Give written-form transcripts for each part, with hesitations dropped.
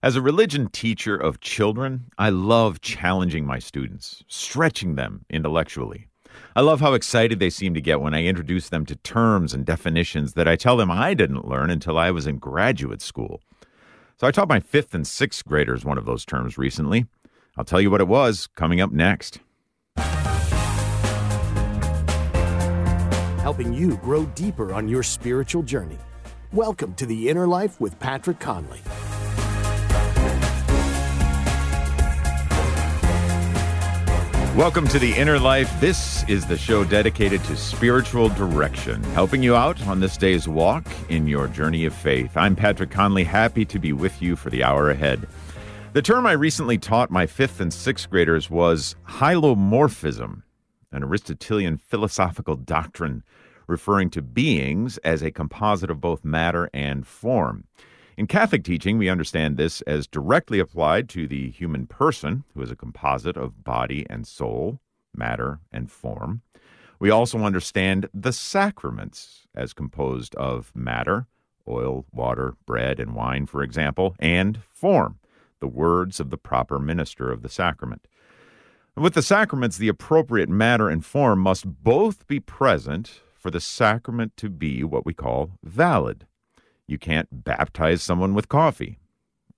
As a religion teacher of children, I love challenging my students, stretching them intellectually. I love how excited they seem to get when I introduce them to terms and definitions that I tell them I didn't learn until I was in graduate school. So I taught my 5th and 6th graders one of those terms recently. I'll tell you what it was coming up next. Helping you grow deeper on your spiritual journey. Welcome to The Inner Life with Patrick Conley. Welcome to The Inner Life. This is the show dedicated to spiritual direction, helping you out on this day's walk in your journey of faith. I'm Patrick Conley, happy to be with you for the hour ahead. The term I recently taught my 5th and 6th graders was hylomorphism, an Aristotelian philosophical doctrine referring to beings as a composite of both matter and form. In Catholic teaching, we understand this as directly applied to the human person, who is a composite of body and soul, matter and form. We also understand the sacraments as composed of matter, oil, water, bread, and wine, for example, and form, the words of the proper minister of the sacrament. And with the sacraments, the appropriate matter and form must both be present for the sacrament to be what we call valid. You can't baptize someone with coffee,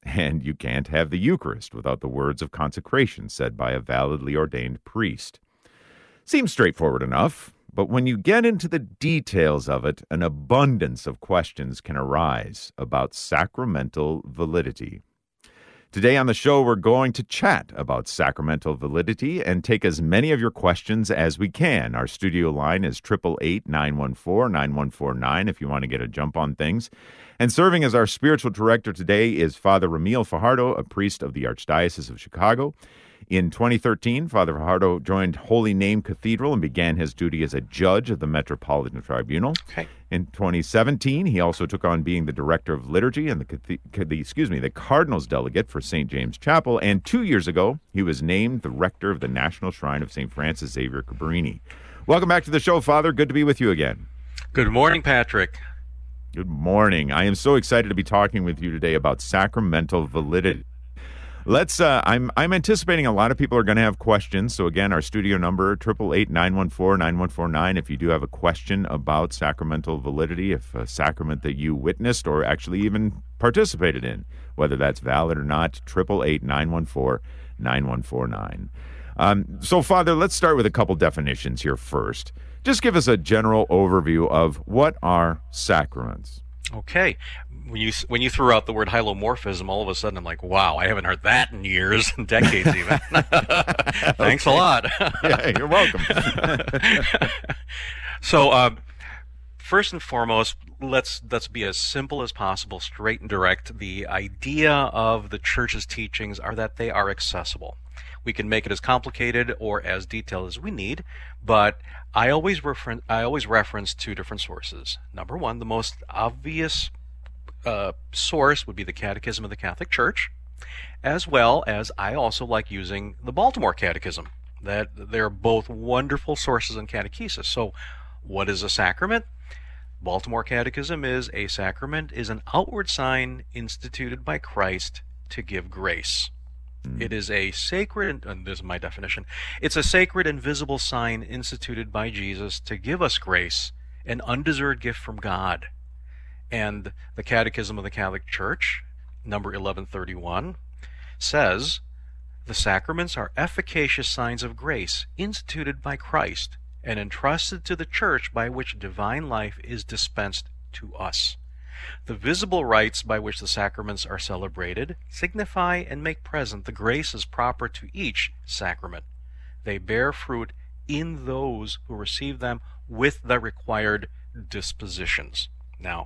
and you can't have the Eucharist without the words of consecration said by a validly ordained priest. Seems straightforward enough, but when you get into the details of it, an abundance of questions can arise about sacramental validity. Today on the show, we're going to chat about sacramental validity and take as many of your questions as we can. Our studio line is 888-914-9149 if you want to get a jump on things. And serving as our spiritual director today is Father Ramil Fajardo, a priest of the Archdiocese of Chicago. In 2013, Father Fajardo joined Holy Name Cathedral and began his duty as a judge of the Metropolitan Tribunal. Okay. In 2017, he also took on being the director of liturgy and the Cardinal's delegate for St. James Chapel. And 2 years ago, he was named the rector of the National Shrine of St. Francis Xavier Cabrini. Welcome back to the show, Father. Good to be with you again. Good morning, Patrick. Good morning. I am so excited to be talking with you today about sacramental validity. Let's. I'm anticipating a lot of people are going to have questions. So again, our studio number 888-914-9149. If you do have a question about sacramental validity, if a sacrament that you witnessed or actually even participated in, whether that's valid or not, 888-914-9149. So Father, let's start with a couple definitions here first. Just give us a general overview of what are sacraments. Okay. When you threw out the word hylomorphism, all of a sudden I'm like, wow, I haven't heard that in years, decades even. Thanks a lot. Yeah, you're welcome. So, first and foremost, let's be as simple as possible, straight and direct. The idea of the Church's teachings are that they are accessible. We can make it as complicated or as detailed as we need, but I always reference two different sources. Number one, the most obvious source would be the Catechism of the Catholic Church, as well as I also like using the Baltimore Catechism. That they're both wonderful sources in catechesis. So, what is a sacrament? Baltimore Catechism is a sacrament is an outward sign instituted by Christ to give grace. It is a sacred, and this is my definition, it's a sacred and visible sign instituted by Jesus to give us grace, an undeserved gift from God. And the Catechism of the Catholic Church, number 1131, says, the sacraments are efficacious signs of grace instituted by Christ and entrusted to the Church by which divine life is dispensed to us. The visible rites by which the sacraments are celebrated signify and make present the graces proper to each sacrament. They bear fruit in those who receive them with the required dispositions. Now,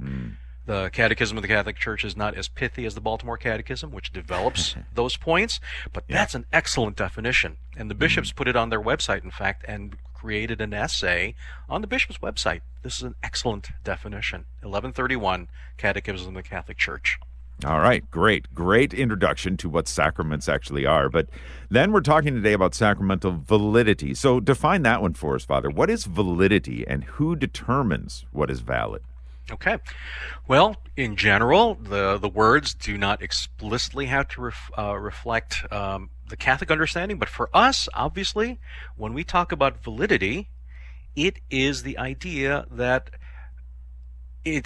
the Catechism of the Catholic Church is not as pithy as the Baltimore Catechism, which develops those points, but that's an excellent definition. And the bishops put it on their website, in fact, and created an essay on the bishop's website. This is an excellent definition. 1131, Catechism of the Catholic Church. All right, great introduction to what sacraments actually are. But then we're talking today about sacramental validity. So define that one for us, Father. What is validity, and who determines what is valid? Okay. Well, in general, the words do not explicitly have to reflect the Catholic understanding, but for us, obviously, when we talk about validity, it is the idea that a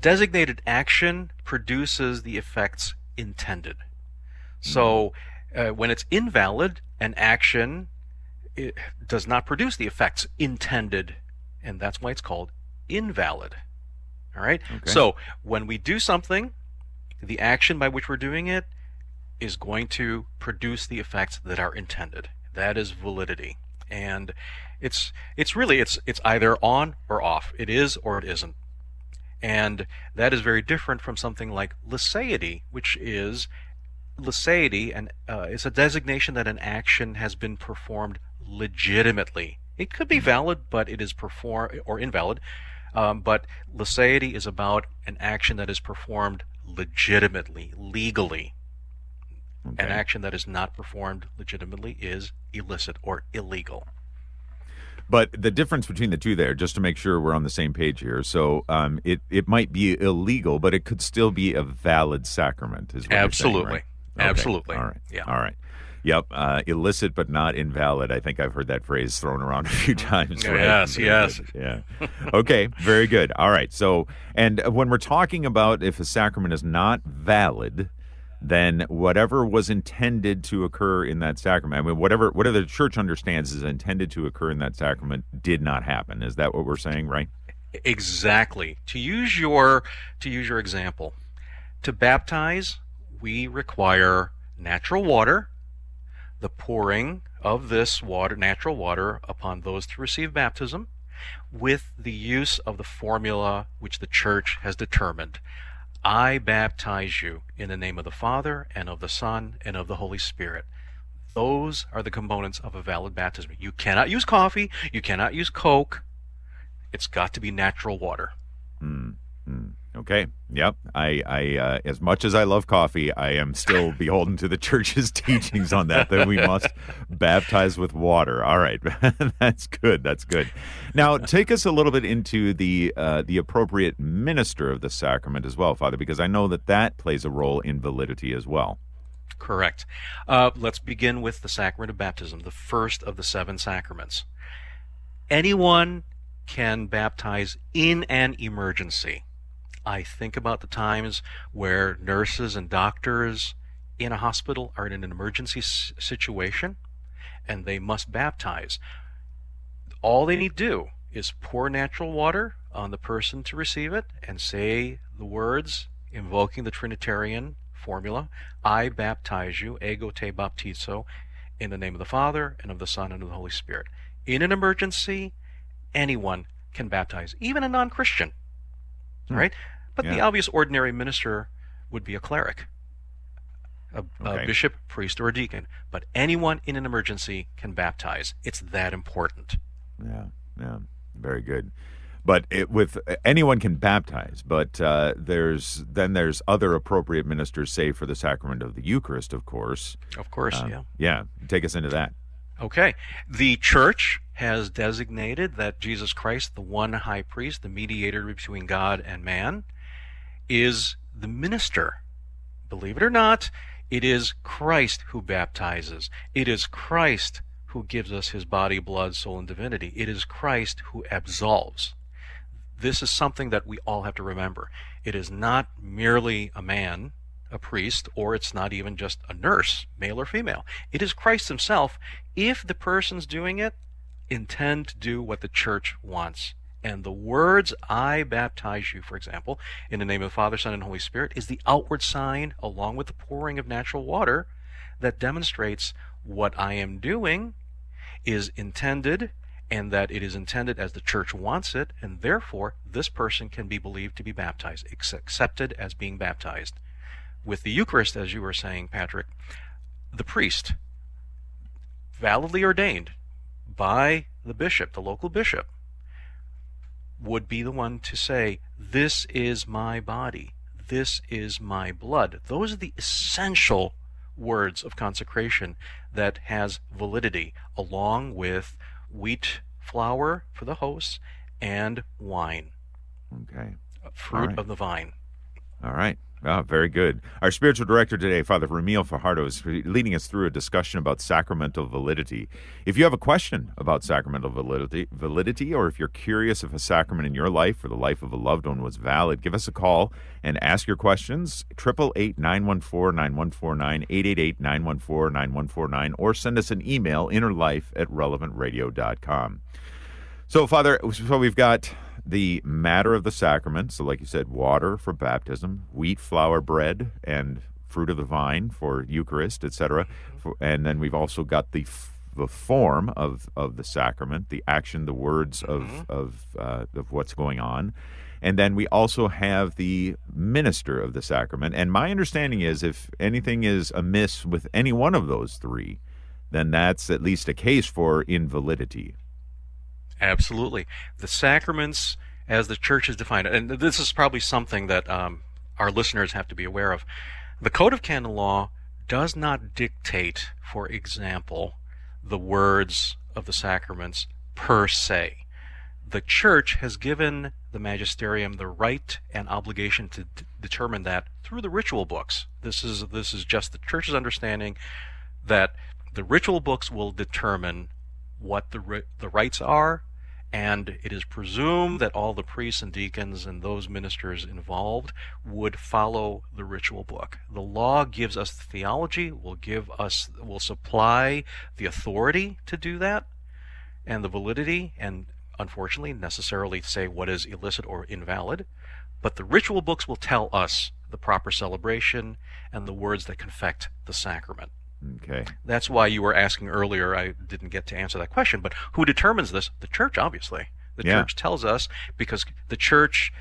designated action produces the effects intended. So when it's invalid, an action does not produce the effects intended, and that's why it's called invalid. All right. Okay. So when we do something, the action by which we're doing it is going to produce the effects that are intended. That is validity, and it's really either on or off. It is or it isn't, and that is very different from something like licentiety, which is licentiity, and it's a designation that an action has been performed legitimately. It could be valid, but it is performed, or invalid. But licentiity is about an action that is performed legitimately, legally. Okay. An action that is not performed legitimately is illicit or illegal. But the difference between the two there, just to make sure we're on the same page here, so it might be illegal, but it could still be a valid sacrament, is what you're saying, right? Okay. Absolutely. All right. Yeah. All right. Yep, illicit but not invalid. I think I've heard that phrase thrown around a few times. Right? Yes. Yeah. Okay, very good. All right, so, and when we're talking about if a sacrament is not valid, then whatever was intended to occur in that sacrament, I mean, whatever the church understands is intended to occur in that sacrament did not happen. Is that what we're saying, right? Exactly. To use your example, to baptize, we require natural water, the pouring of this water, natural water, upon those to receive baptism, with the use of the formula which the Church has determined. I baptize you in the name of the Father, and of the Son, and of the Holy Spirit. Those are the components of a valid baptism. You cannot use coffee. You cannot use Coke. It's got to be natural water. Mm-hmm. Okay. Yep. I as much as I love coffee, I am still beholden to the Church's teachings on that we must baptize with water. All right. That's good. That's good. Now, take us a little bit into the appropriate minister of the sacrament as well, Father, because I know that plays a role in validity as well. Correct. Let's begin with the sacrament of baptism, the first of the seven sacraments. Anyone can baptize in an emergency. I think about the times where nurses and doctors in a hospital are in an emergency situation and they must baptize. All they need to do is pour natural water on the person to receive it and say the words invoking the Trinitarian formula, I baptize you, ego te baptizo, in the name of the Father and of the Son and of the Holy Spirit. In an emergency, anyone can baptize, even a non-Christian. Right? But the obvious ordinary minister would be a cleric, a bishop, priest, or a deacon. But anyone in an emergency can baptize. It's that important. Yeah, very good. But anyone can baptize, but there's other appropriate ministers, say for the sacrament of the Eucharist, of course. Of course, yeah. Yeah, take us into that. Okay. The Church has designated that Jesus Christ, the one high priest, the mediator between God and man, is the minister. Believe it or not, it is Christ who baptizes. It is Christ who gives us his body, blood, soul, and divinity. It is Christ who absolves. This is something that we all have to remember. It is not merely a man, a priest, or it's not even just a nurse, male or female. It is Christ himself, if the person's doing it, intend to do what the Church wants. And the words, I baptize you, for example, in the name of the Father, Son, and Holy Spirit, is the outward sign, along with the pouring of natural water, that demonstrates what I am doing is intended, and that it is intended as the Church wants it, and therefore this person can be believed to be baptized, accepted as being baptized. With the Eucharist, as you were saying, Patrick, the priest, validly ordained by the bishop, the local bishop, would be the one to say, this is my body, this is my blood. Those are the essential words of consecration that has validity, along with wheat flour for the hosts and wine. Okay. Fruit of the vine. All right. Oh, very good. Our spiritual director today, Father Ramil Fajardo, is leading us through a discussion about sacramental validity. If you have a question about sacramental validity, or if you're curious if a sacrament in your life or the life of a loved one was valid, give us a call and ask your questions, 888-914-9149, 888-914-9149, or send us an email, innerlife@relevantradio.com. So, Father, we've got the matter of the sacrament, so like you said, water for baptism, wheat, flour, bread, and fruit of the vine for Eucharist, etc. And then we've also got the form of the sacrament, the action, the words of what's going on. And then we also have the minister of the sacrament. And my understanding is if anything is amiss with any one of those three, then that's at least a case for invalidity. Absolutely. The sacraments, as the Church has defined it, and this is probably something that our listeners have to be aware of, the Code of Canon Law does not dictate, for example, the words of the sacraments per se. The Church has given the magisterium the right and obligation to determine that through the ritual books. This is just the Church's understanding that the ritual books will determine what the rites are, and it is presumed that all the priests and deacons and those ministers involved would follow the ritual book. The law gives us the theology, will supply the authority to do that, and the validity, and unfortunately necessarily say what is illicit or invalid, but the ritual books will tell us the proper celebration and the words that confect the sacrament. Okay. That's why you were asking earlier, I didn't get to answer that question, but who determines this? The Church, obviously. The Church tells us, because the Church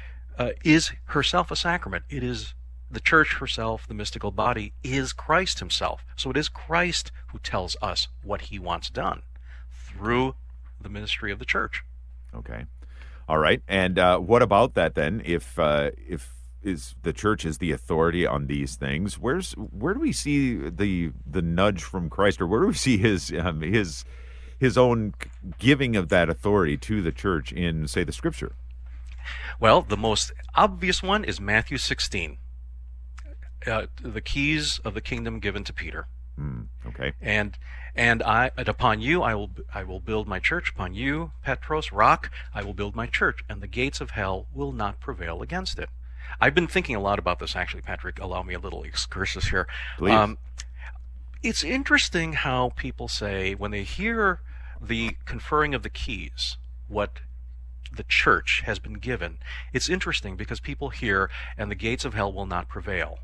is herself a sacrament. It is the Church herself, the mystical body, is Christ himself. So it is Christ who tells us what he wants done through the ministry of the Church. Okay. All right. And what about that then? If the Church is the authority on these things, where do we see the nudge from Christ, or where do we see his own giving of that authority to the Church in, say, the Scripture? Well, the most obvious one is Matthew 16, the keys of the kingdom given to Peter. Okay. And upon you I will build my church. Upon you, Petros, rock, I will build my church, and the gates of hell will not prevail against it. I've been thinking a lot about this, actually, Patrick. Allow me a little excursus here. Please. It's interesting how people say, when they hear the conferring of the keys, what the Church has been given, it's interesting because people hear, and the gates of hell will not prevail.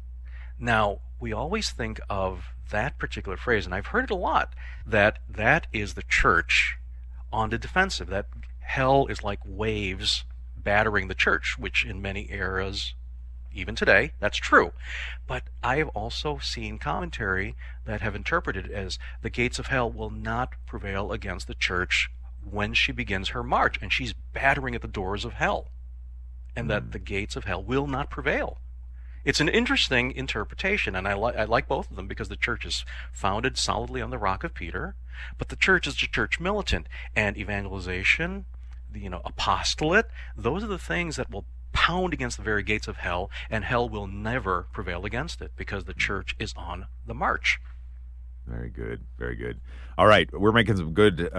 Now, we always think of that particular phrase, and I've heard it a lot, that is the Church on the defensive, that hell is like waves battering the Church, which in many eras, even today, that's true. But I have also seen commentary that have interpreted it as the gates of hell will not prevail against the Church when she begins her march, and she's battering at the doors of hell, and that the gates of hell will not prevail. It's an interesting interpretation, and I like both of them, because the Church is founded solidly on the rock of Peter, but the Church is the Church militant, and evangelization, apostolate, those are the things that will pound against the very gates of hell, and hell will never prevail against it, because the Church is on the march. Very good, very good. All right, we're making some good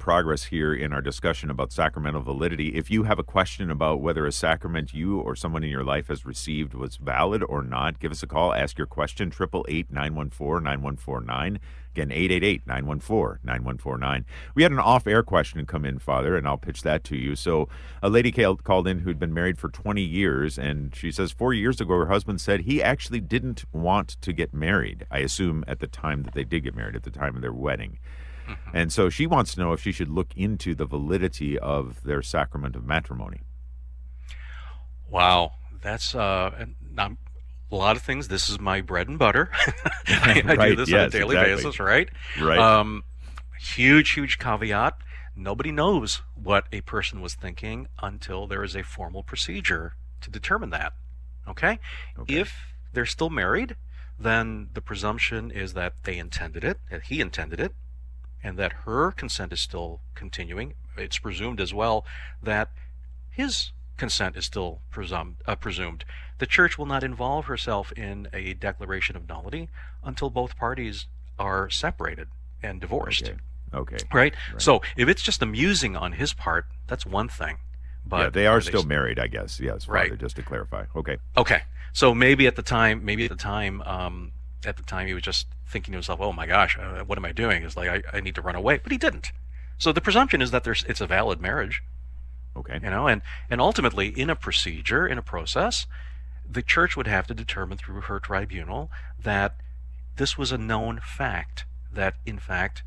progress here in our discussion about sacramental validity. If you have a question about whether a sacrament you or someone in your life has received was valid or not, give us a call, ask your question, 888-914-9149. Again, 888-914-9149. We had an off-air question come in, Father, and I'll pitch that to you. So a lady called in who'd been married for 20 years, and she says 4 years ago her husband said he actually didn't want to get married, I assume at the time that they did get married, at the time of their wedding. Mm-hmm. And so she wants to know if she should look into the validity of their sacrament of matrimony. Wow, that's a lot of things. This is my bread and butter. I do this on a daily basis, right? Right. Huge caveat. Nobody knows what a person was thinking until there is a formal procedure to determine that. Okay? If they're still married, then the presumption is that they intended it, that he intended it, and that her consent is still continuing. It's presumed as well that his consent is still presumed. The Church will not involve herself in a declaration of nullity until both parties are separated and divorced. Okay. Right? So if it's just a musing on his part, that's one thing. But yeah, they are still married, I guess. Yes, Father, right. Just to clarify. Okay. So maybe at the time he was just thinking to himself, "Oh my gosh, what am I doing? It's like I need to run away," but he didn't. So the presumption is that it's a valid marriage. Okay. You know, and ultimately in a procedure, in a process, the Church would have to determine through her tribunal that this was a known fact, that in fact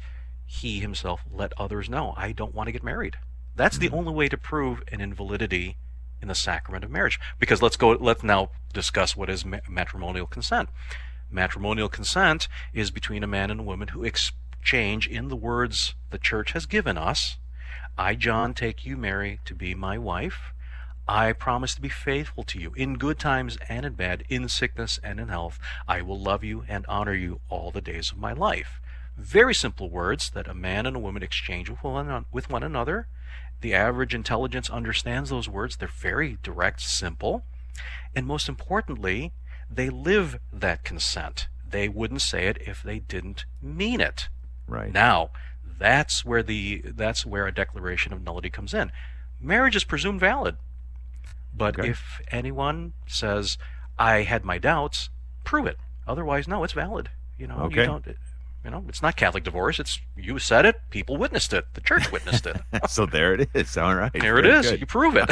he himself let others know, "I don't want to get married." That's the only way to prove an invalidity in the sacrament of marriage. Because let's now discuss what is matrimonial consent. Matrimonial consent is between a man and a woman who exchange in the words the Church has given us, "I, John, take you, Mary, to be my wife. I promise to be faithful to you in good times and in bad, in sickness and in health. I will love you and honor you all the days of my life." Very simple words that a man and a woman exchange with one another. The average intelligence understands those words. They're very direct, simple. And most importantly, they live that consent. They wouldn't say it if they didn't mean it. Right. Now, that's where a declaration of nullity comes in. Marriage is presumed valid. But if anyone says, "I had my doubts," prove it. Otherwise, no, it's valid. You don't... You know, it's not Catholic divorce. It's you said it, people witnessed it, the Church witnessed it. So there it is. All right. There it is. Good. You prove it.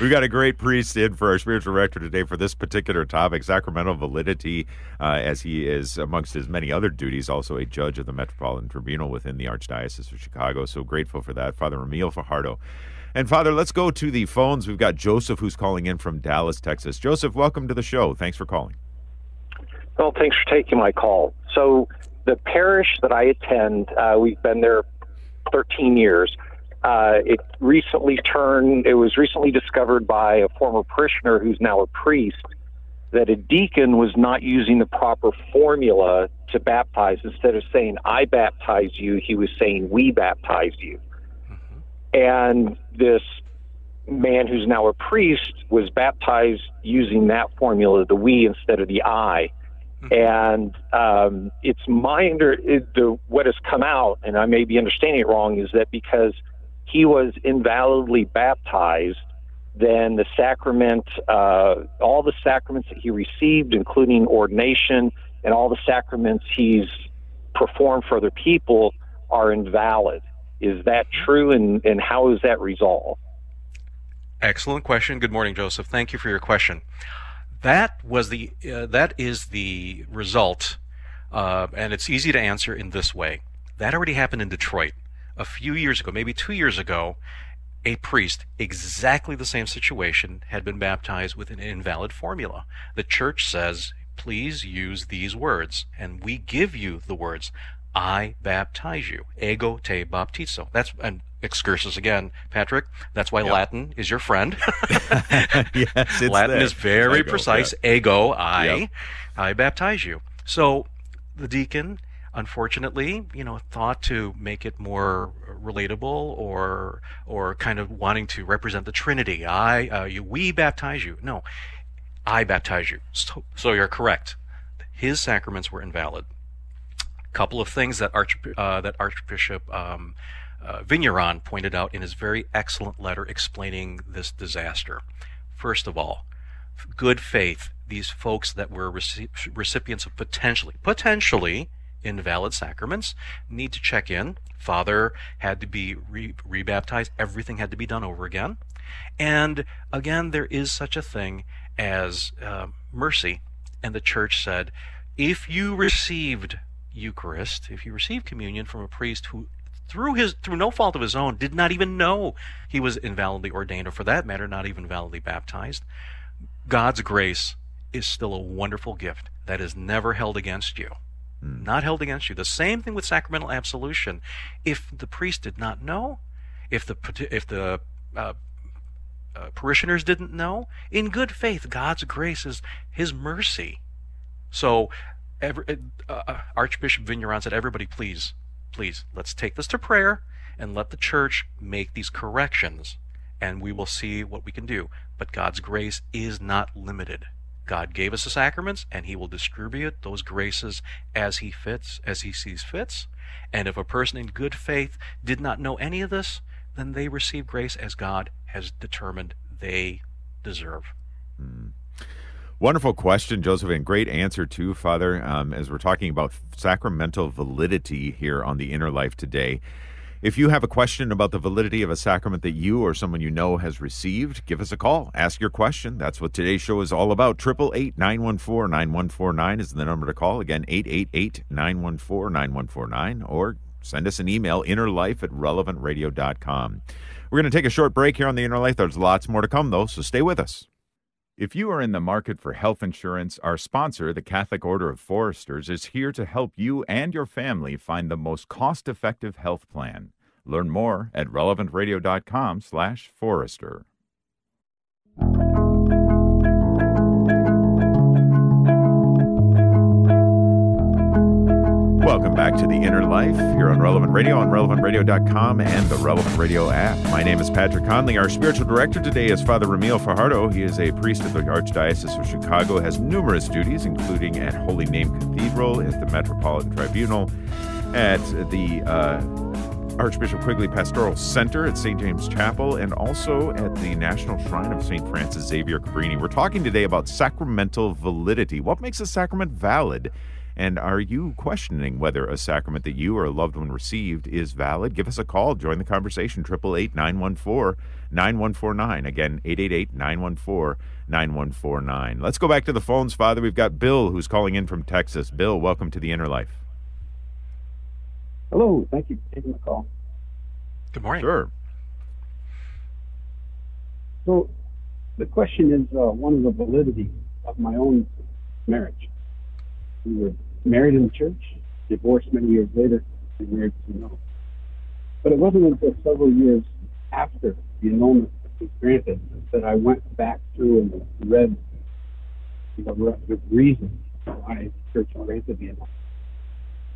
We've got a great priest in for our spiritual director today for this particular topic, sacramental validity, as he is, amongst his many other duties, also a judge of the Metropolitan Tribunal within the Archdiocese of Chicago. So grateful for that, Father Ramil Fajardo. And Father, let's go to the phones. We've got Joseph who's calling in from Dallas, Texas. Joseph, welcome to the show. Thanks for calling. Well, thanks for taking my call. So the parish that I attend, we've been there 13 years. It was recently discovered by a former parishioner who's now a priest that a deacon was not using the proper formula to baptize. Instead of saying, "I baptize you," he was saying, "We baptize you." And this man who's now a priest was baptized using that formula, the "we" instead of the "I." And it's what has come out, and I may be understanding it wrong, is that because he was invalidly baptized, then the sacrament, all the sacraments that he received, including ordination and all the sacraments he's performed for other people, are invalid. Is that true, and how is that resolved? Excellent question. Good morning, Joseph. Thank you for your question. That is the result, and it's easy to answer in this way. That already happened in Detroit a few years ago, maybe 2 years ago. A priest, exactly the same situation, had been baptized with an invalid formula. The Church says, "Please use these words," and we give you the words, "I baptize you, ego te baptizo." That's an excursus again, Patrick. That's why Latin is your friend. Yes, Latin is very precise. Yeah. Ego, I baptize you. So the deacon, unfortunately, thought to make it more relatable or kind of wanting to represent the Trinity. We baptize you. No, I baptize you. So you're correct. His sacraments were invalid. Couple of things that Archbishop Vigneron pointed out in his very excellent letter explaining this disaster. First of all, good faith, these folks that were recipients of potentially invalid sacraments need to check in. Father had to be rebaptized. Everything had to be done over again. And again, there is such a thing as mercy. And the Church said, if you received Eucharist, if you receive communion from a priest who through no fault of his own did not even know he was invalidly ordained, or for that matter not even validly baptized, God's grace is still a wonderful gift that is never held against you. Not held against you. The same thing with sacramental absolution. If the priest did not know, if the parishioners didn't know, in good faith God's grace is his mercy. So Archbishop Vigneron said, "Everybody, please, let's take this to prayer and let the Church make these corrections and we will see what we can do. But God's grace is not limited. God gave us the sacraments, and he will distribute those graces as he fits, as he sees fits. And if a person in good faith did not know any of this, then they receive grace as God has determined they deserve. Mm. Wonderful question, Joseph, and great answer too, Father, as we're talking about sacramental validity here on The Inner Life today. If you have a question about the validity of a sacrament that you or someone you know has received, give us a call. Ask your question. That's what today's show is all about. 888-914-9149 is the number to call. Again, 888-914-9149, or send us an email, innerlife@relevantradio.com. We're going to take a short break here on The Inner Life. There's lots more to come, though, so stay with us. If you are in the market for health insurance, our sponsor, the Catholic Order of Foresters, is here to help you and your family find the most cost-effective health plan. Learn more at relevantradio.com/forester. Welcome back to The Inner Life here on Relevant Radio, on relevantradio.com and the Relevant Radio app. My name is Patrick Conley. Our spiritual director today is Father Ramil Fajardo. He is a priest of the Archdiocese of Chicago, has numerous duties, including at Holy Name Cathedral, at the Metropolitan Tribunal, at the Archbishop Quigley Pastoral Center at St. James Chapel, and also at the National Shrine of St. Francis Xavier Cabrini. We're talking today about sacramental validity. What makes a sacrament valid? And are you questioning whether a sacrament that you or a loved one received is valid? Give us a call. Join the conversation, 888-914-9149. Again, 888-914-9149. Let's go back to the phones, Father. We've got Bill, who's calling in from Texas. Bill, welcome to The Inner Life. Hello. Thank you for taking the call. Good morning. Sure. So the question is one of the validity of my own marriage. We were married in the church, divorced many years later, and married to annulment. But it wasn't until several years after the annulment was granted that I went back through and read the reason why the church granted the annulment.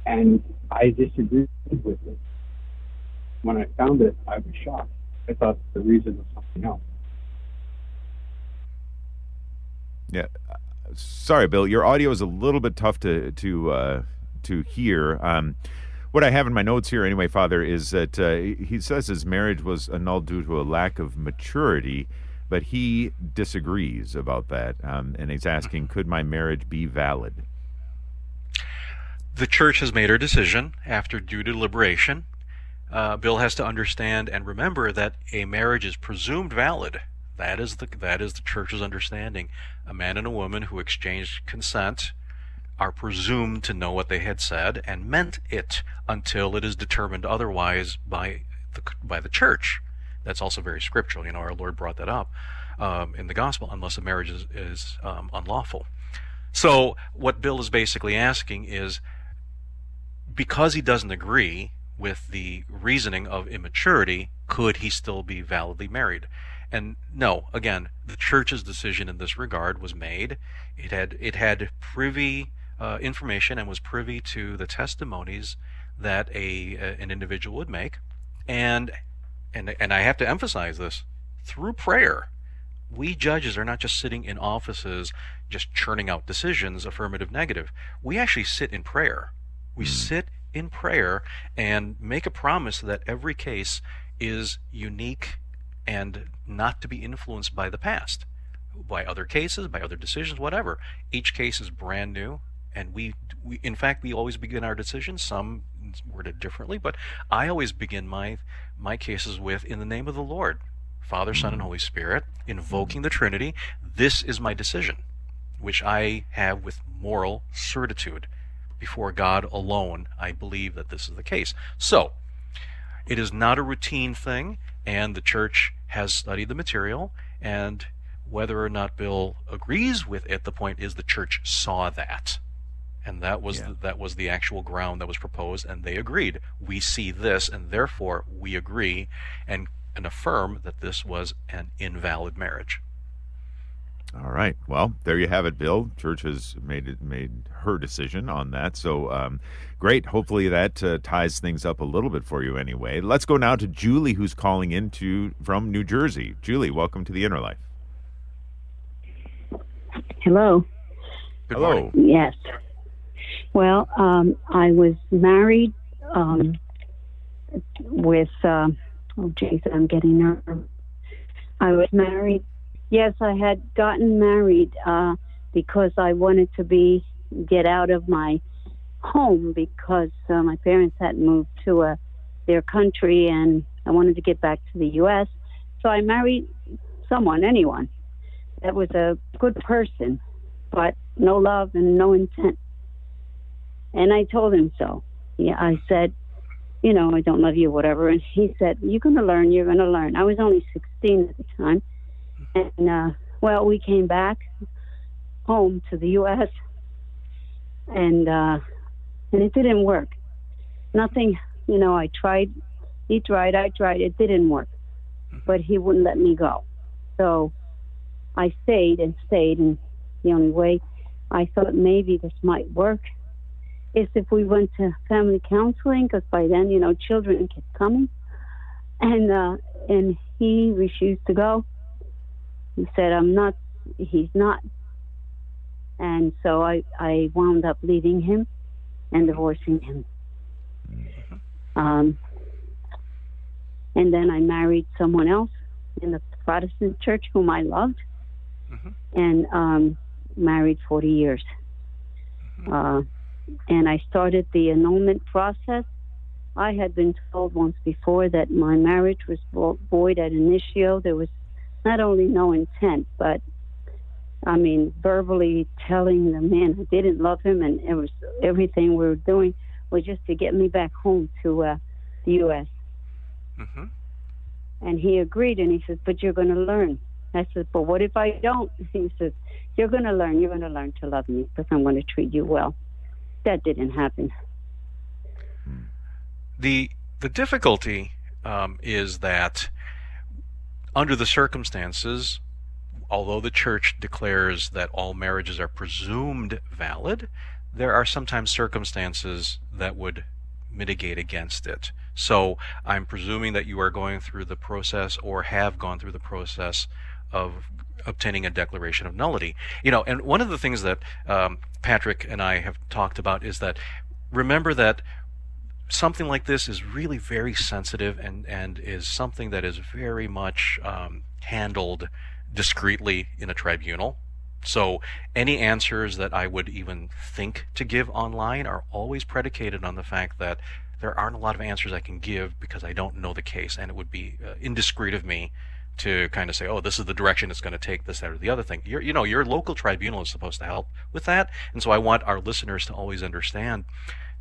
And I disagreed with it. When I found it, I was shocked. I thought the reason was something else. Yeah. Sorry, Bill, your audio is a little bit tough to hear. What I have in my notes here anyway, Father, is that he says his marriage was annulled due to a lack of maturity, but he disagrees about that, and he's asking, could my marriage be valid? The church has made her decision after due deliberation. Bill has to understand and remember that a marriage is presumed valid. That is the church's understanding. A man and a woman who exchanged consent are presumed to know what they had said and meant it until it is determined otherwise by the church. That's also very scriptural. You know, our Lord brought that up in the gospel, unless a marriage is unlawful. So what Bill is basically asking is, because he doesn't agree with the reasoning of immaturity, could he still be validly married? And no, again, the church's decision in this regard was made. It had privy information and was privy to the testimonies that an individual would make, and I have to emphasize this through prayer. We judges are not just sitting in offices just churning out decisions, affirmative, negative. We actually sit in prayer. We sit in prayer and make a promise that every case is unique and not to be influenced by the past, by other cases, by other decisions, whatever. Each case is brand new, and we in fact, we always begin our decisions, some worded differently, but I always begin my cases with, in the name of the Lord, Father, Son, and Holy Spirit, invoking the Trinity. This is my decision, which I have with moral certitude. Before God alone, I believe that this is the case. So, it is not a routine thing, and the church has studied the material, and whether or not Bill agrees with it, the point is the church saw that, and that was the actual ground that was proposed, and they agreed. We see this, and therefore we agree and affirm that this was an invalid marriage. All right. Well, there you have it, Bill. Church has made her decision on that. So great. Hopefully that ties things up a little bit for you anyway. Let's go now to Julie, who's calling in from New Jersey. Julie, welcome to The Inner Life. Hello. Hello. Yes. Well, I was married with, oh, geez, I'm getting nervous. I was married. Yes, I had gotten married because I wanted to get out of my home because my parents had moved to their country and I wanted to get back to the U.S. So I married anyone, that was a good person, but no love and no intent. And I told him so. Yeah, I said, you know, I don't love you, whatever. And he said, you're going to learn, you're going to learn. I was only 16 at the time. And, well, we came back home to the U.S., and it didn't work. Nothing, you know, I tried. He tried, I tried. It didn't work. But he wouldn't let me go. So I stayed, and the only way I thought maybe this might work is if we went to family counseling, because by then, you know, children kept coming. And he refused to go. He said, I'm not, he's not. And so I wound up leaving him and divorcing him. And then I married someone else in the Protestant church whom I loved, and married 40 years. And I started the annulment process. I had been told once before that my marriage was void ad initio. There was not only no intent, but, I mean, verbally telling the man I didn't love him, and it was everything we were doing was just to get me back home to the U.S. And he agreed, and he says, but you're going to learn. I said, but what if I don't? He says, you're going to learn. You're going to learn to love me because I'm going to treat you well. That didn't happen. The difficulty is that under the circumstances, although the Church declares that all marriages are presumed valid, there are sometimes circumstances that would mitigate against it. So I'm presuming that you are going through the process or have gone through the process of obtaining a declaration of nullity. You know, and one of the things that Patrick and I have talked about is that remember that something like this is really very sensitive and is something that is very much handled discreetly in a tribunal. So any answers that I would even think to give online are always predicated on the fact that there aren't a lot of answers I can give because I don't know the case, and it would be indiscreet of me to kind of say, oh, this is the direction it's going to take, this, that, or the other thing. You know, your local tribunal is supposed to help with that, and so I want our listeners to always understand,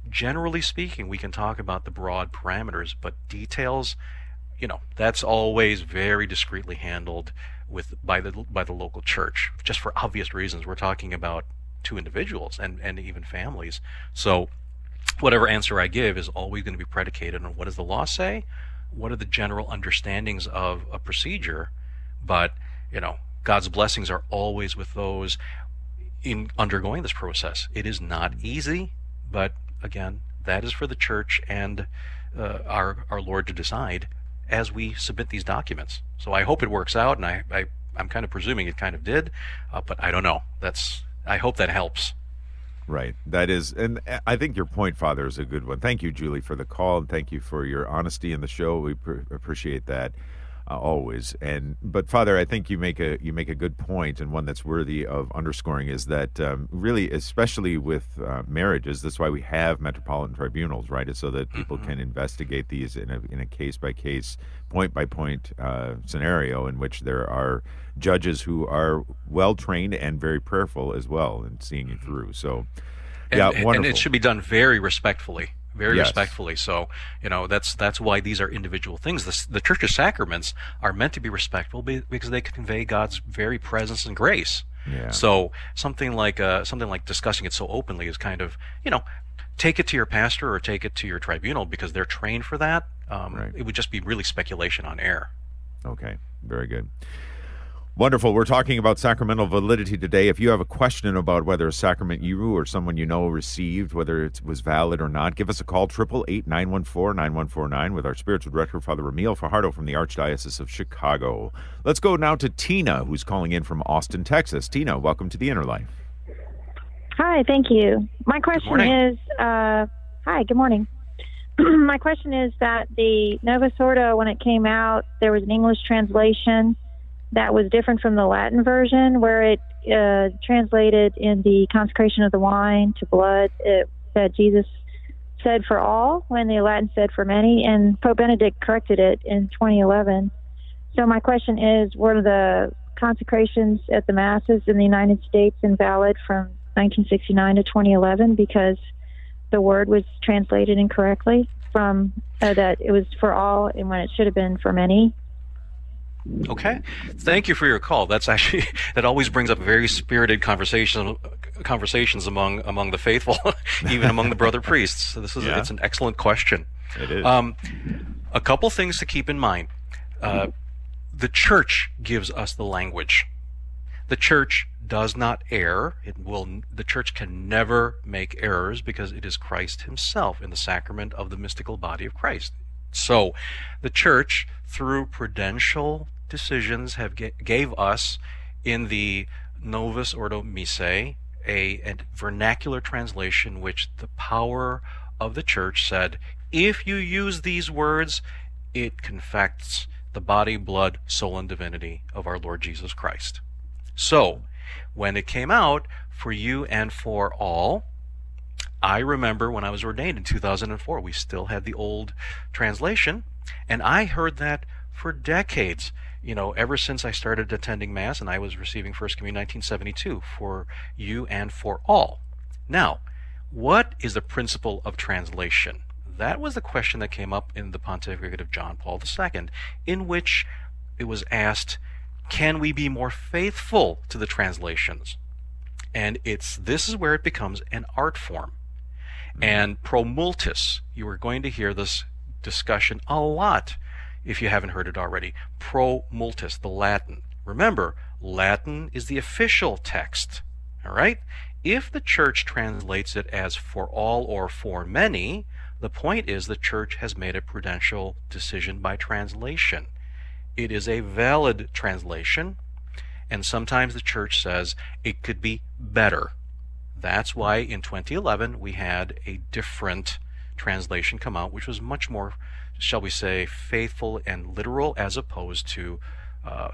generally speaking, we can talk about the broad parameters, but details, you know, that's always very discreetly handled by the local church, just for obvious reasons. We're talking about two individuals and even families. So whatever answer I give is always going to be predicated on what does the law say, what are the general understandings of a procedure, but, you know, God's blessings are always with those in undergoing this process. It is not easy, but again, that is for the Church and our Lord to decide as we submit these documents. So I hope it works out, and I'm kind of presuming it kind of did, but I don't know. I hope that helps. Right. That is, and I think your point, Father, is a good one. Thank you, Julie, for the call, and thank you for your honesty in the show. We appreciate that always. But Father, I think you make a good point, and one that's worthy of underscoring is that really, especially with marriages, that's why we have metropolitan tribunals, right? It's so that people can investigate these in a case by case, point by point scenario in which there are judges who are well trained and very prayerful as well in seeing it through. So, yeah, wonderful. And it should be done very respectfully. Very yes. respectfully. So, you know, that's why these are individual things. The Church's sacraments are meant to be respectful because they convey God's very presence and grace. Yeah. So something like discussing it so openly is kind of, you know, take it to your pastor or take it to your tribunal because they're trained for that. Right. It would just be really speculation on air. Okay, very good. Wonderful. We're talking about sacramental validity today. If you have a question about whether a sacrament you or someone you know received, whether it was valid or not, give us a call, 888-914-9149, with our spiritual director, Father Ramil Fajardo from the Archdiocese of Chicago. Let's go now to Tina, who's calling in from Austin, Texas. Tina, welcome to The Inner Life. Hi, thank you. My question is, hi, good morning. My question is that the Novus Ordo, when it came out, there was an English translation that was different from the Latin version, where it translated in the consecration of the wine to blood. It said Jesus said for all when the Latin said for many, and Pope Benedict corrected it in 2011. So my question is, were the consecrations at the masses in the United States invalid from 1969 to 2011 because the word was translated incorrectly from that it was for all and when it should have been for many? Okay, thank you for your call. That's actually, that always brings up very spirited conversations among the faithful, even among the brother priests. So this is it's an excellent question. It is. A couple things to keep in mind. The Church gives us the language. The Church does not err. The Church can never make errors because it is Christ Himself in the sacrament of the mystical body of Christ. So the Church, through prudential decisions, gave us in the Novus Ordo Missae a vernacular translation, which the power of the Church said, if you use these words, it confects the body, blood, soul, and divinity of our Lord Jesus Christ. So when it came out, for you and for all, I remember when I was ordained in 2004, we still had the old translation, and I heard that for decades, you know, ever since I started attending Mass, and I was receiving First Communion in 1972, for you and for all. Now, what is the principle of translation? That was the question that came up in the pontificate of John Paul II, in which it was asked, can we be more faithful to the translations? And this is where it becomes an art form. And pro multis, you are going to hear this discussion a lot if you haven't heard it already. Pro multis, the Latin. Remember, Latin is the official text, all right? If the Church translates it as for all or for many, the point is the Church has made a prudential decision by translation. It is a valid translation, and sometimes the Church says it could be better. That's why in 2011 we had a different translation come out, which was much more, shall we say, faithful and literal, as opposed to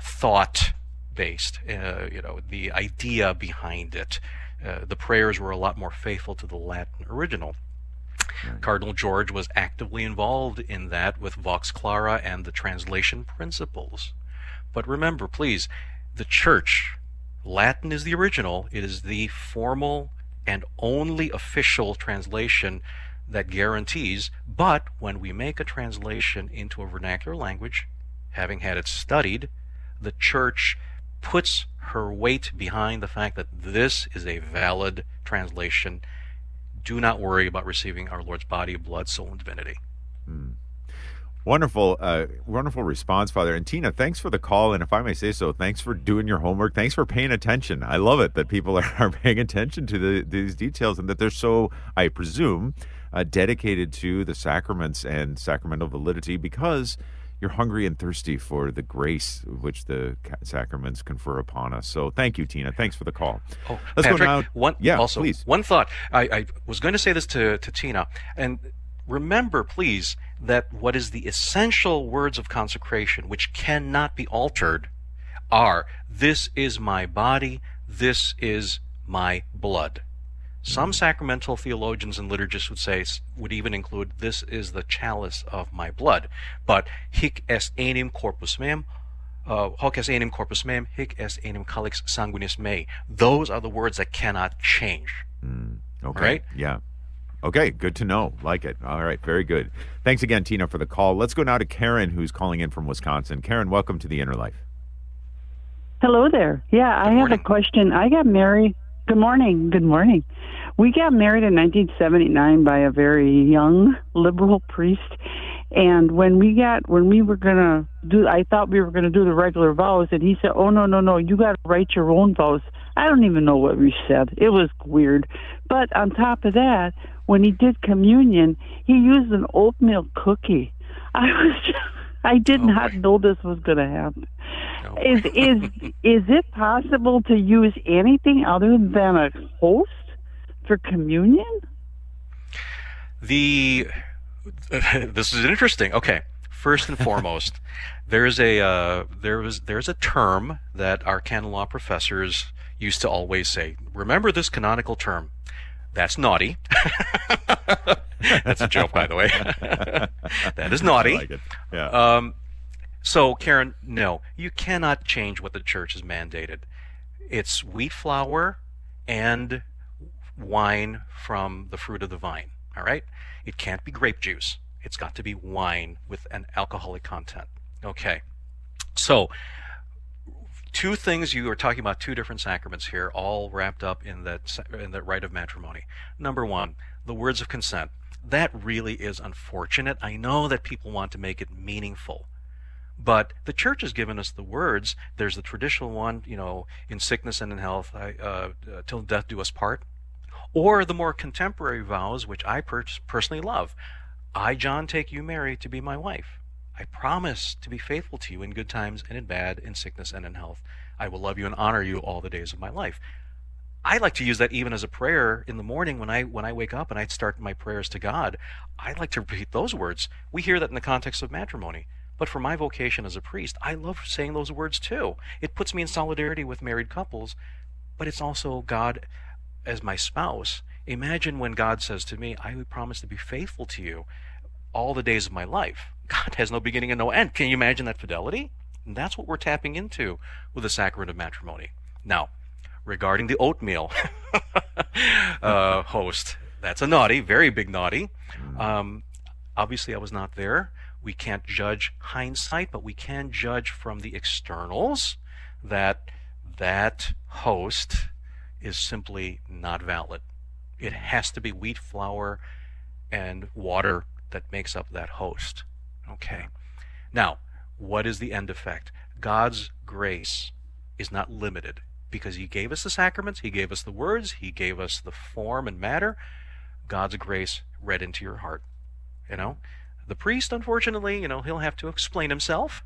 thought-based. You know, the idea behind it. The prayers were a lot more faithful to the Latin original. Right. Cardinal George was actively involved in that with Vox Clara and the translation principles. But remember, please, the Church, Latin is the original. It is the formal and only official translation that guarantees, but when we make a translation into a vernacular language, having had it studied, the Church puts her weight behind the fact that this is a valid translation. Do not worry about receiving our Lord's body, blood, soul, and divinity. Wonderful response, Father. And Tina, thanks for the call, and if I may say so, thanks for doing your homework. Thanks for paying attention. I love it that people are paying attention to these details, and that they're so, I presume, dedicated to the sacraments and sacramental validity, because you're hungry and thirsty for the grace which the sacraments confer upon us. So thank you, Tina. Thanks for the call. Oh, let's Patrick, go now. One thought. I was going to say this to Tina, and remember, please, that what is the essential words of consecration, which cannot be altered, are, this is my body, this is my blood. Some sacramental theologians and liturgists would even include, this is the chalice of my blood. But hic est enim corpus meum, hoc est enim corpus meum, hic est enim calix sanguinis mei. Those are the words that cannot change. Okay. Right? Yeah. Okay, good to know. Like it. All right, very good. Thanks again, Tina, for the call. Let's go now to Karen, who's calling in from Wisconsin. Karen, welcome to The Inner Life. Hello there. Yeah, I have a question. I got married. Good morning. Good morning. We got married in 1979 by a very young liberal priest, And I thought we were going to do the regular vows, and he said, oh, no, you got to write your own vows. I don't even know what we said. It was weird. But on top of that, when he did communion, he used an oatmeal cookie. I did not know this was going to happen. No. Is it possible to use anything other than a host for communion? This is interesting. Okay, first and foremost, there's a term that our canon law professors used to always say. Remember this canonical term. That's naughty. That's a joke, by the way. That is naughty. I like it. Yeah. So, Karen, no, you cannot change what the Church has mandated. It's wheat flour and wine from the fruit of the vine. All right? It can't be grape juice. It's got to be wine with an alcoholic content. Okay. So, two things, you are talking about two different sacraments here, all wrapped up in that rite of matrimony. Number one, the words of consent. That really is unfortunate. I know that people want to make it meaningful, but the Church has given us the words. There's the traditional one, in sickness and in health, till death do us part. Or the more contemporary vows, which I personally love. I, John, take you, Mary, to be my wife. I promise to be faithful to you in good times and in bad, in sickness and in health. I will love you and honor you all the days of my life. I like to use that even as a prayer in the morning when I wake up and I start my prayers to God. I like to repeat those words. We hear that in the context of matrimony. But for my vocation as a priest, I love saying those words too. It puts me in solidarity with married couples, but it's also God as my spouse. Imagine when God says to me, I would promise to be faithful to you all the days of my life. God has no beginning and no end. Can you imagine that fidelity? And that's what we're tapping into with the sacrament of matrimony. Now, regarding the oatmeal host, that's a naughty, very big naughty. Obviously, I was not there. We can't judge hindsight, but we can judge from the externals that host is simply not valid. It has to be wheat flour and water that makes up that host. Okay. Now, what is the end effect? God's grace is not limited because he gave us the sacraments, he gave us the words, he gave us the form and matter. God's grace read into your heart. The priest, unfortunately, he'll have to explain himself,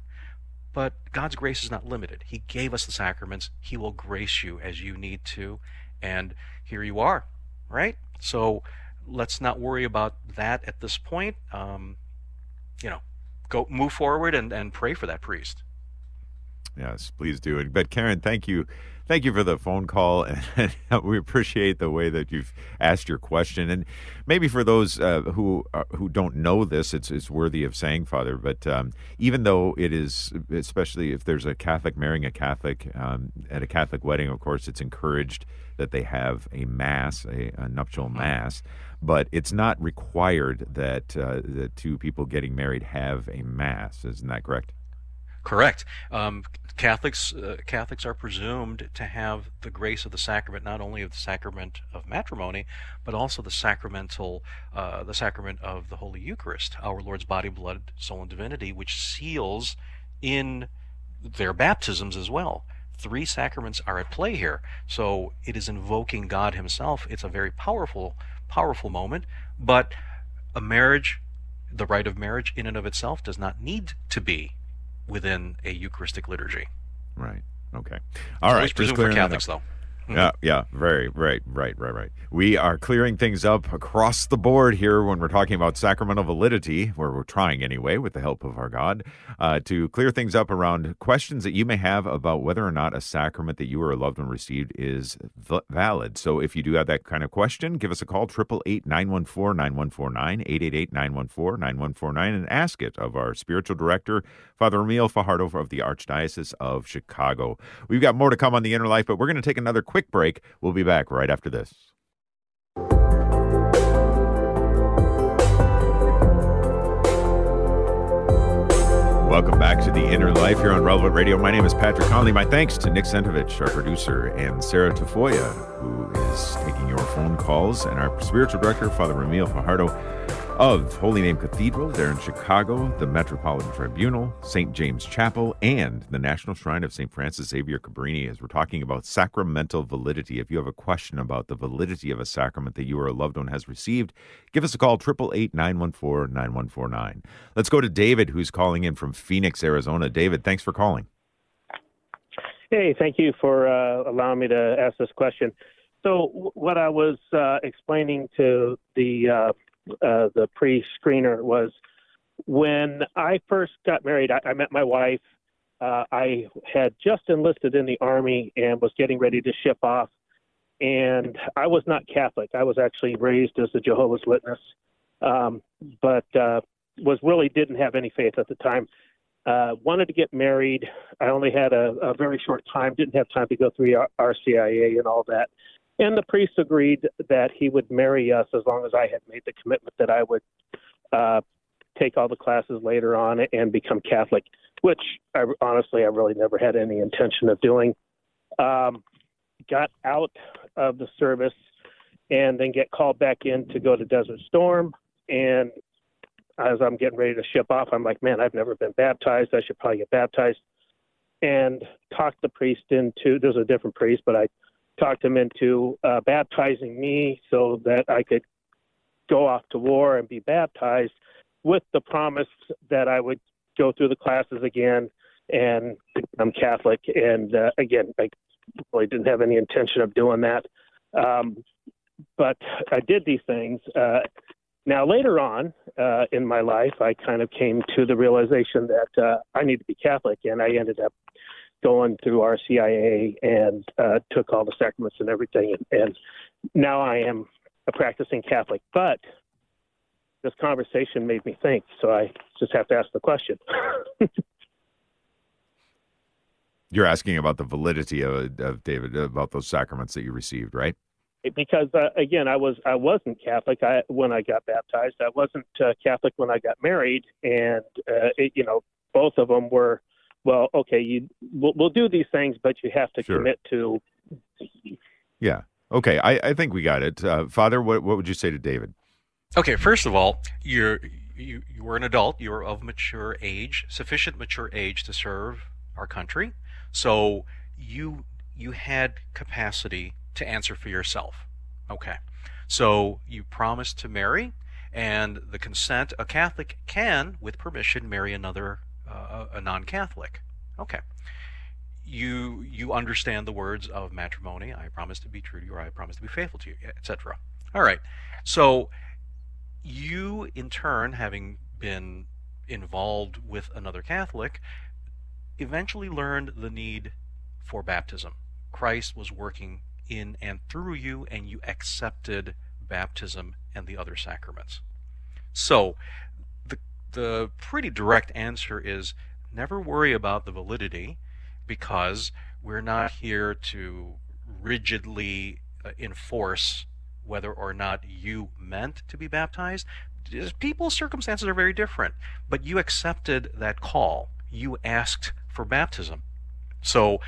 but God's grace is not limited. He gave us the sacraments. He will grace you as you need to, and here you are, right? So let's not worry about that at this point. Go move forward and pray for that priest. Yes, please do it. But Karen, thank you for the phone call, and we appreciate the way that you've asked your question. And maybe for those who don't know this, it's worthy of saying, Father. But even though it is, especially if there's a Catholic marrying a Catholic at a Catholic wedding, of course, it's encouraged that they have a mass, a nuptial mass. But it's not required that the two people getting married have a mass. Isn't that correct? Correct. Catholics are presumed to have the grace of the sacrament, not only of the sacrament of matrimony, but also the sacrament of the Holy Eucharist, our Lord's body, blood, soul, and divinity, which seals in their baptisms as well. Three sacraments are at play here, so it is invoking God himself. It's a very powerful moment, but the rite of marriage in and of itself does not need to be within a Eucharistic liturgy. Right. Okay. All right. Presumed for Catholics, though. Mm-hmm. Yeah. Very, right. We are clearing things up across the board here when we're talking about sacramental validity, where we're trying anyway, with the help of our God, to clear things up around questions that you may have about whether or not a sacrament that you or a loved one received is valid. So if you do have that kind of question, give us a call, 888-914-9149, 888-914-9149, and ask it of our spiritual director, Father Ramil Fajardo of the Archdiocese of Chicago. We've got more to come on The Inner Life, but we're going to take another quick break. We'll be back right after this. Welcome back to The Inner Life here on Relevant Radio. My name is Patrick Conley. My thanks to Nick Sentovich, our producer, and Sarah Tafoya, who is taking your phone calls, and our spiritual director, Father Ramil Fajardo. of Holy Name Cathedral there in Chicago, the Metropolitan Tribunal, St. James Chapel, and the National Shrine of St. Francis Xavier Cabrini, as we're talking about sacramental validity. If you have a question about the validity of a sacrament that you or a loved one has received, give us a call, 888-914-9149. Let's go to David, who's calling in from Phoenix, Arizona. David, thanks for calling. Hey, thank you for allowing me to ask this question. So what I was explaining to the pre-screener was when I first got married, I met my wife. I had just enlisted in the Army and was getting ready to ship off. And I was not Catholic. I was actually raised as a Jehovah's Witness, but was really didn't have any faith at the time. Wanted to get married. I only had a very short time, didn't have time to go through RCIA and all that. And the priest agreed that he would marry us as long as I had made the commitment that I would take all the classes later on and become Catholic, which I really never had any intention of doing. Got out of the service and then get called back in to go to Desert Storm. And as I'm getting ready to ship off, I'm like, man, I've never been baptized. I should probably get baptized. And talked the priest into, there's a different priest, but I talked him into baptizing me so that I could go off to war and be baptized with the promise that I would go through the classes again and I'm Catholic. And again, I really didn't have any intention of doing that. But I did these things. Now, later on in my life, I kind of came to the realization that I need to be Catholic, and I ended up going through RCIA and took all the sacraments and everything, and now I am a practicing Catholic. But this conversation made me think, so I just have to ask the question. You're asking about the validity of David, about those sacraments that you received, right? Because again, I wasn't Catholic when I got baptized. I wasn't Catholic when I got married, and both of them were. Well, okay, we'll do these things, but you have to commit to. Yeah. Okay. I think we got it, Father. What would you say to David? Okay. First of all, you were an adult. You were of mature age, sufficient mature age to serve our country. So you had capacity to answer for yourself. Okay. So you promised to marry, and the consent, a Catholic can, with permission, marry a non-Catholic. Okay. You understand the words of matrimony, I promise to be true to you, or I promise to be faithful to you, etc. All right. So you, in turn, having been involved with another Catholic, eventually learned the need for baptism. Christ was working in and through you, and you accepted baptism and the other sacraments. So the pretty direct answer is never worry about the validity, because we're not here to rigidly enforce whether or not you meant to be baptized. People's circumstances are very different, but you accepted that call. You asked for baptism. So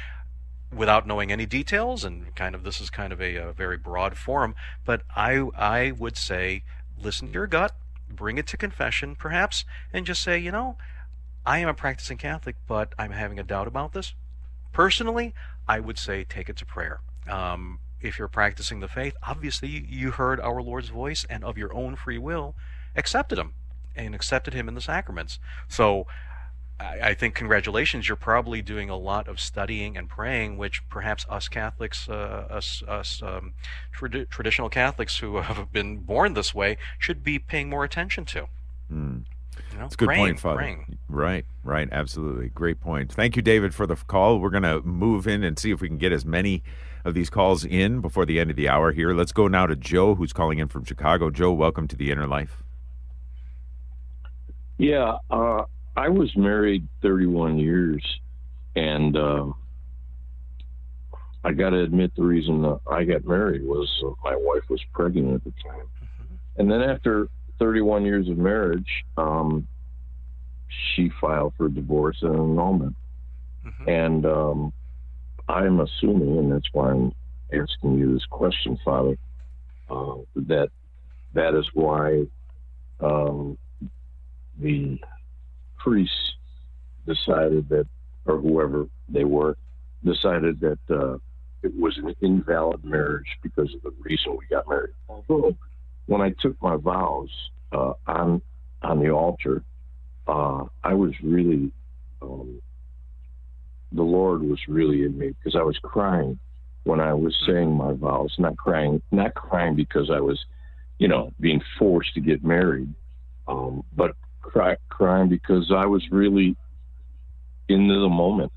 without knowing any details, and this is a very broad forum, but I would say listen to your gut. Bring it to confession, perhaps, and just say, I am a practicing Catholic, but I'm having a doubt about this. Personally, I would say take it to prayer. If you're practicing the faith, obviously you heard our Lord's voice and of your own free will accepted him in the sacraments. So I think congratulations, you're probably doing a lot of studying and praying, which perhaps us Catholics, traditional Catholics who have been born this way, should be paying more attention to. Mm. That's a good point, Father. Praying. Right, absolutely. Great point. Thank you, David, for the call. We're going to move in and see if we can get as many of these calls in before the end of the hour here. Let's go now to Joe, who's calling in from Chicago. Joe, welcome to The Inner Life. Yeah, I was married 31 years, and I got to admit the reason that I got married was my wife was pregnant at the time. Mm-hmm. And then after 31 years of marriage, she filed for divorce and annulment. Mm-hmm. And I'm assuming, and that's why I'm asking you this question, Father, that is why the priests decided that, or whoever they were, decided that it was an invalid marriage because of the reason we got married. Although, when I took my vows on the altar, I was really, the Lord was really in me, because I was crying when I was saying my vows, not crying because I was, being forced to get married, but crying because I was really into the moment.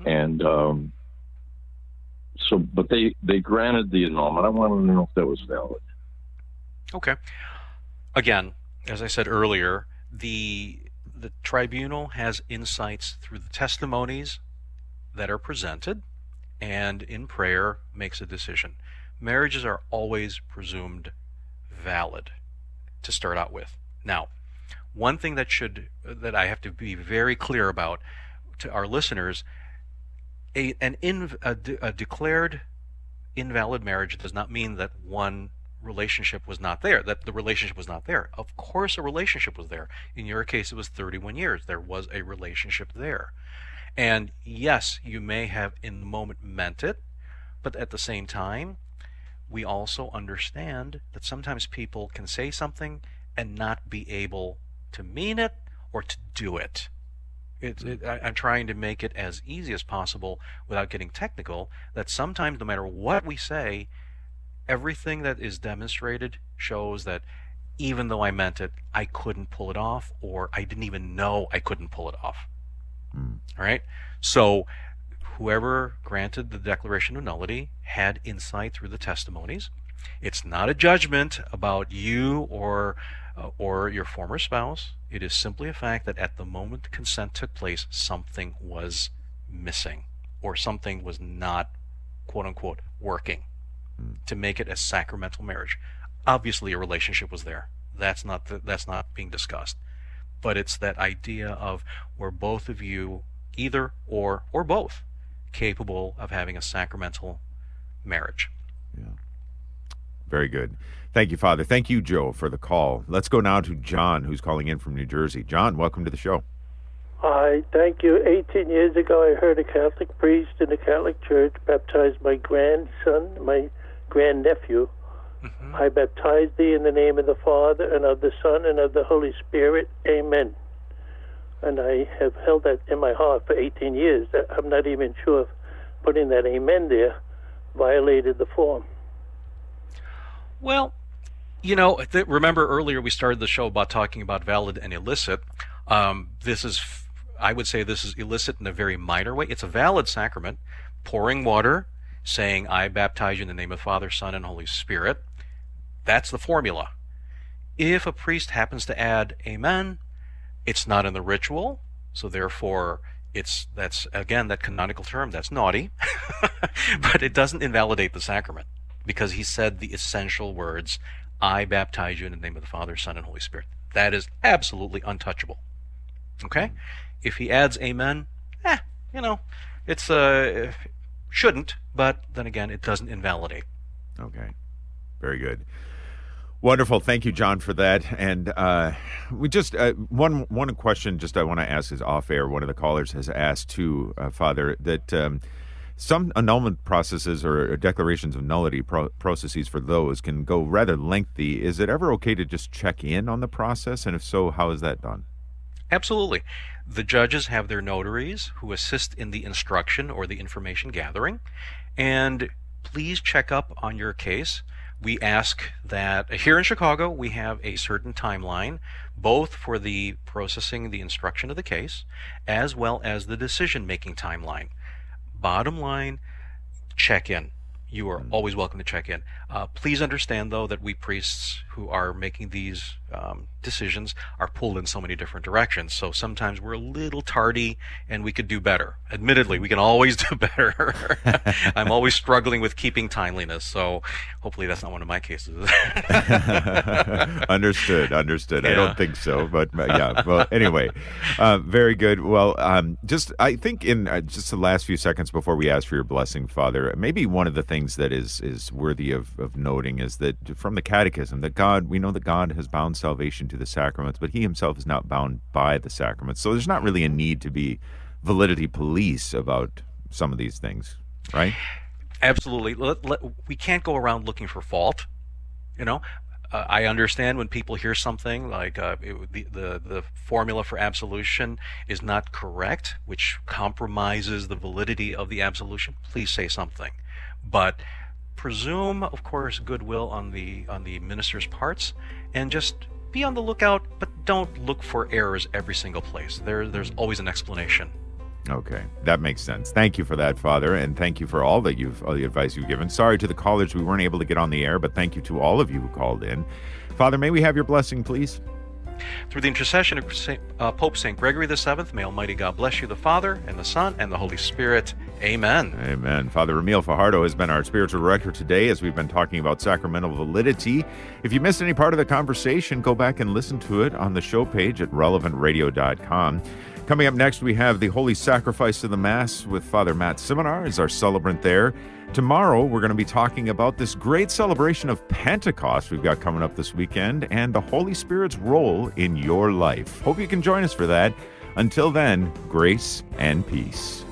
Mm-hmm. And so, but they granted the annulment. I wanted to know if that was valid. Okay. Again, as I said earlier, the tribunal has insights through the testimonies that are presented, and in prayer makes a decision. Marriages are always presumed valid to start out with. Now, one thing that I have to be very clear about to our listeners, a declared invalid marriage does not mean that one relationship was not there, that the relationship was not there. Of course a relationship was there. In your case, it was 31 years. There was a relationship there. And yes, you may have in the moment meant it, but at the same time, we also understand that sometimes people can say something and not be able to mean it or to do it. I'm trying to make it as easy as possible without getting technical, that sometimes no matter what we say, everything that is demonstrated shows that even though I meant it, I couldn't pull it off, or I didn't even know I couldn't pull it off. All right? So whoever granted the declaration of nullity had insight through the testimonies. It's not a judgment about you or your former spouse. It is simply a fact that at the moment consent took place, something was missing, or something was not, quote-unquote, working to make it a sacramental marriage. Obviously, a relationship was there. That's not being discussed. But it's that idea of where both of you, either or both, capable of having a sacramental marriage. Yeah. Very good. Thank you, Father. Thank you, Joe, for the call. Let's go now to John, who's calling in from New Jersey. John, welcome to the show. Hi, thank you. 18 years ago, I heard a Catholic priest in the Catholic Church baptize my grandnephew. Mm-hmm. I baptize thee in the name of the Father, and of the Son, and of the Holy Spirit. Amen. And I have held that in my heart for 18 years. I'm not even sure if putting that amen there violated the form. Well, remember earlier we started the show about talking about valid and illicit. I would say this is illicit in a very minor way. It's a valid sacrament. Pouring water, saying, I baptize you in the name of the Father, Son, and Holy Spirit. That's the formula. If a priest happens to add amen, it's not in the ritual, so therefore that's again that canonical term, that's naughty. But it doesn't invalidate the sacrament, because he said the essential words, I baptize you in the name of the Father, Son, and Holy Spirit. That is absolutely untouchable. Okay? If he adds amen, it's shouldn't, but then again, it doesn't invalidate. Okay. Very good. Wonderful. Thank you, John, for that. And we just one question just I want to ask is off air. One of the callers has asked too, Father, that some annulment processes or declarations of nullity processes for those can go rather lengthy. Is it ever okay to just check in on the process? And if so, how is that done? Absolutely. The judges have their notaries who assist in the instruction or the information gathering. And please check up on your case. We ask that here in Chicago, we have a certain timeline, both for the processing, the instruction of the case, as well as the decision-making timeline. Bottom line, check in. You are always welcome to check in. Please understand, though, that we priests who are making these decisions are pulled in so many different directions. So sometimes we're a little tardy, and we could do better. Admittedly, we can always do better. I'm always struggling with keeping timeliness, so hopefully that's not one of my cases. Understood. Yeah. I don't think so, but yeah. Well, anyway, very good. Well, just I think in just the last few seconds before we ask for your blessing, Father, maybe one of the things things that is worthy of noting is that from the Catechism, that God, we know that God has bound salvation to the sacraments, but he himself is not bound by the sacraments. So there's not really a need to be validity police about some of these things, right? Absolutely. We can't go around looking for fault, you know. I understand when people hear something like the formula for absolution is not correct, which compromises the validity of the absolution. Please say something, but presume, of course, goodwill on the minister's parts, and just be on the lookout. But don't look for errors every single place. There's always an explanation. Okay, that makes sense. Thank you for that, Father, and thank you for all the advice you've given. Sorry to the callers we weren't able to get on the air, but thank you to all of you who called in. Father, may we have your blessing, please? Through the intercession of Pope St. Gregory the Seventh, may Almighty God bless you, the Father, and the Son, and the Holy Spirit. Amen. Amen. Father Ramil Fajardo has been our spiritual director today as we've been talking about sacramental validity. If you missed any part of the conversation, go back and listen to it on the show page at relevantradio.com. Coming up next, we have the Holy Sacrifice of the Mass with Father Matt Seminar as our celebrant there. Tomorrow, we're going to be talking about this great celebration of Pentecost we've got coming up this weekend and the Holy Spirit's role in your life. Hope you can join us for that. Until then, grace and peace.